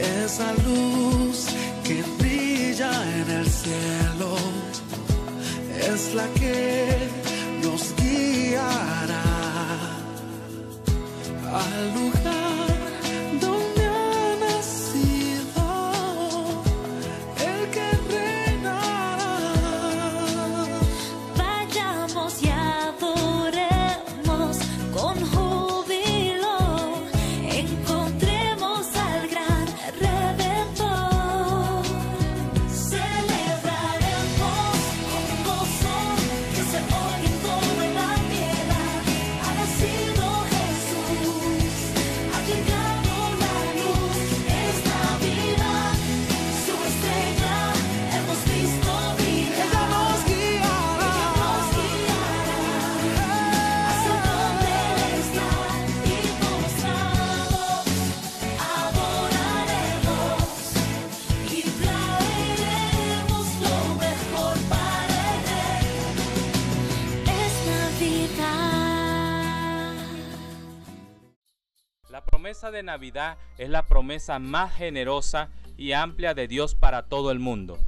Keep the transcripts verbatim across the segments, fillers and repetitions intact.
esa luz que brilla en el cielo es la que nos guiará al lugar donde ha nacido el que reinará. Vayamos y adoremos con júbilo, encontremos al gran Redentor. Celebraremos con gozo que se oye toda la tierra. Ha nacido Jesús, ha llegado la luz, esta vida, su estrella hemos visto brillar. Ella nos guiará, ella nos guiará hacia donde Él está, y postrados adoraremos y traeremos lo mejor para el Rey. Es Navidad. La promesa de Navidad es la promesa más generosa y amplia de Dios para todo el mundo.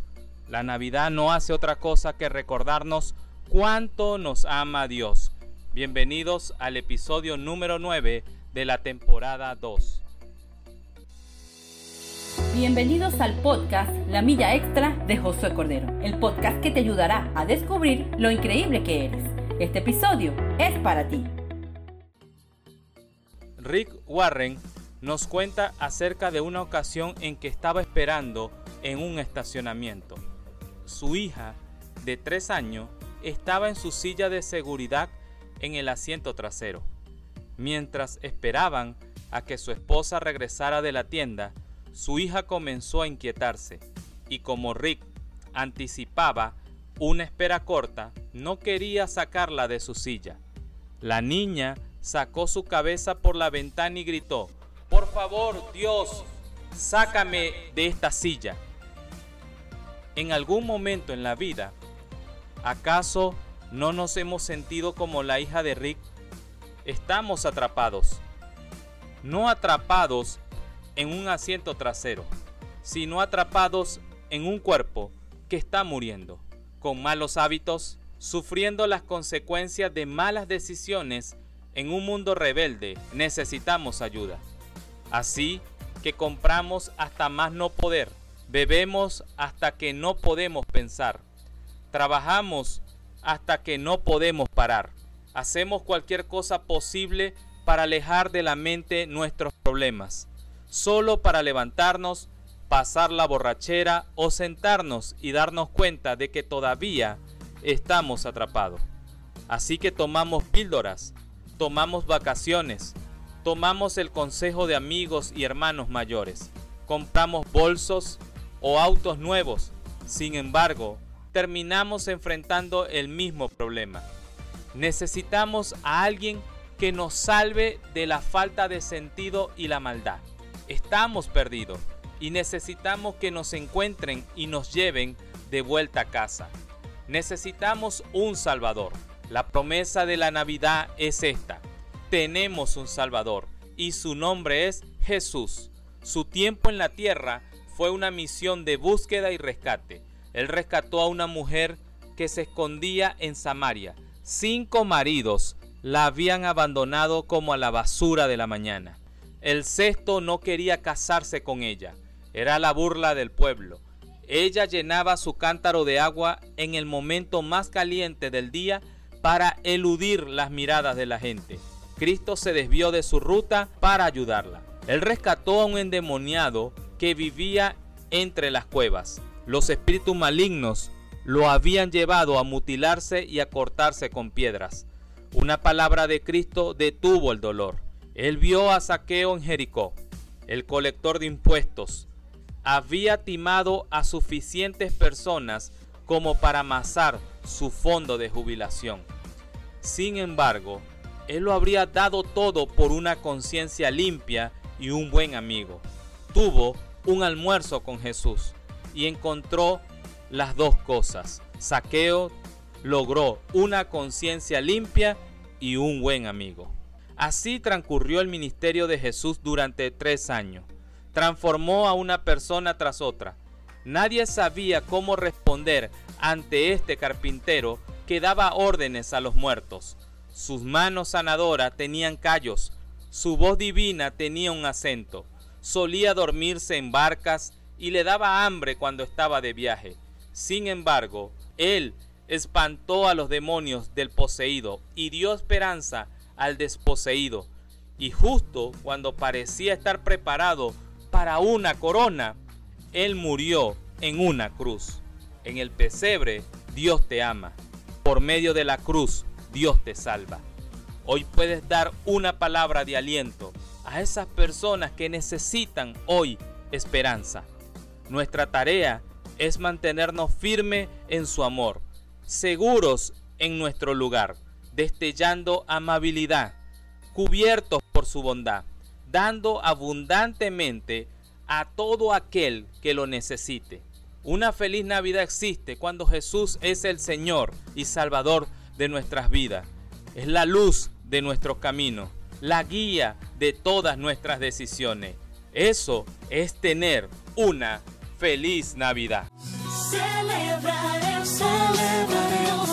La Navidad no hace otra cosa que recordarnos cuánto nos ama Dios. Bienvenidos al episodio número nueve de la temporada dos. Bienvenidos al podcast La Milla Extra de Josué Cordero, el podcast que te ayudará a descubrir lo increíble que eres. Este episodio es para ti. Rick Warren nos cuenta acerca de una ocasión en que estaba esperando en un estacionamiento. Su hija, de tres años, estaba en su silla de seguridad en el asiento trasero. Mientras esperaban a que su esposa regresara de la tienda, su hija comenzó a inquietarse y, como Rick anticipaba una espera corta, no quería sacarla de su silla. La niña sacó su cabeza por la ventana y gritó: "Por favor, Dios, sácame de esta silla". En algún momento en la vida, ¿acaso no nos hemos sentido como la hija de Rick? Estamos atrapados. No atrapados en un asiento trasero, sino atrapados en un cuerpo que está muriendo, con malos hábitos, sufriendo las consecuencias de malas decisiones. En un mundo rebelde necesitamos ayuda. Así que compramos hasta más no poder, bebemos hasta que no podemos pensar, trabajamos hasta que no podemos parar, hacemos cualquier cosa posible para alejar de la mente nuestros problemas, solo para levantarnos, pasar la borrachera o sentarnos y darnos cuenta de que todavía estamos atrapados. Así que tomamos píldoras, tomamos vacaciones, tomamos el consejo de amigos y hermanos mayores, compramos bolsos o autos nuevos. Sin embargo, terminamos enfrentando el mismo problema. Necesitamos a alguien que nos salve de la falta de sentido y la maldad. Estamos perdidos y necesitamos que nos encuentren y nos lleven de vuelta a casa. Necesitamos un Salvador. La promesa de la Navidad es esta: tenemos un Salvador y su nombre es Jesús. Su tiempo en la tierra fue una misión de búsqueda y rescate. Él rescató a una mujer que se escondía en Samaria. Cinco maridos la habían abandonado como a la basura de la mañana. El sexto no quería casarse con ella. Era la burla del pueblo. Ella llenaba su cántaro de agua en el momento más caliente del día para eludir las miradas de la gente. Cristo se desvió de su ruta para ayudarla. Él rescató a un endemoniado que vivía entre las cuevas. Los espíritus malignos lo habían llevado a mutilarse y a cortarse con piedras. Una palabra de Cristo detuvo el dolor. Él vio a Zaqueo en Jericó. El colector de impuestos había timado a suficientes personas como para amasar su fondo de jubilación. Sin embargo, él lo habría dado todo por una conciencia limpia y un buen amigo. Tuvo un almuerzo con Jesús y encontró las dos cosas. Zaqueo logró una conciencia limpia y un buen amigo. Así transcurrió el ministerio de Jesús durante tres años. transformó a una persona tras otra. Nadie sabía cómo responder ante este carpintero que daba órdenes a los muertos. Sus manos sanadoras tenían callos, su voz divina tenía un acento. Solía dormirse en barcas y le daba hambre cuando estaba de viaje. Sin embargo, él espantó a los demonios del poseído y dio esperanza al desposeído. Y justo cuando parecía estar preparado para una corona, él murió en una cruz. En el pesebre, Dios te ama. Por medio de la cruz, Dios te salva. Hoy puedes dar una palabra de aliento a esas personas que necesitan hoy esperanza. Nuestra tarea es mantenernos firmes en su amor, seguros en nuestro lugar, destellando amabilidad, cubiertos por su bondad, dando abundantemente a todo aquel que lo necesite. Una feliz Navidad existe cuando Jesús es el Señor y Salvador de nuestras vidas. Es la luz de nuestro camino, la guía de todas nuestras decisiones. Eso es tener una feliz Navidad. Celebraremos, celebraremos,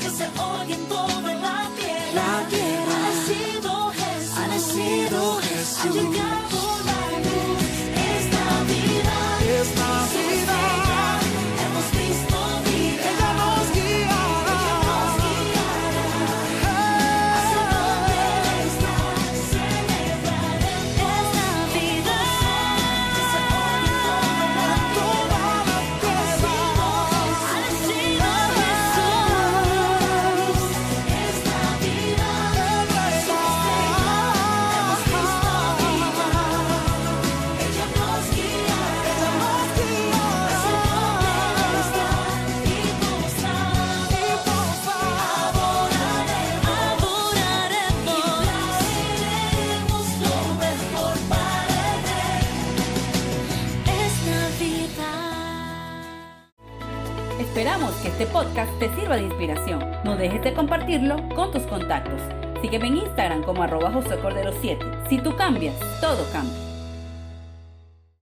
que se oye en toda la tierra. La tierra ha sido Jesús, ha nacido Jesús, ha llegado la luz. Es Navidad, es Navidad. Esperamos que este podcast te sirva de inspiración. No dejes de compartirlo con tus contactos. Sígueme en Instagram como arroba Josué Cordero siete. Si tú cambias, todo cambia.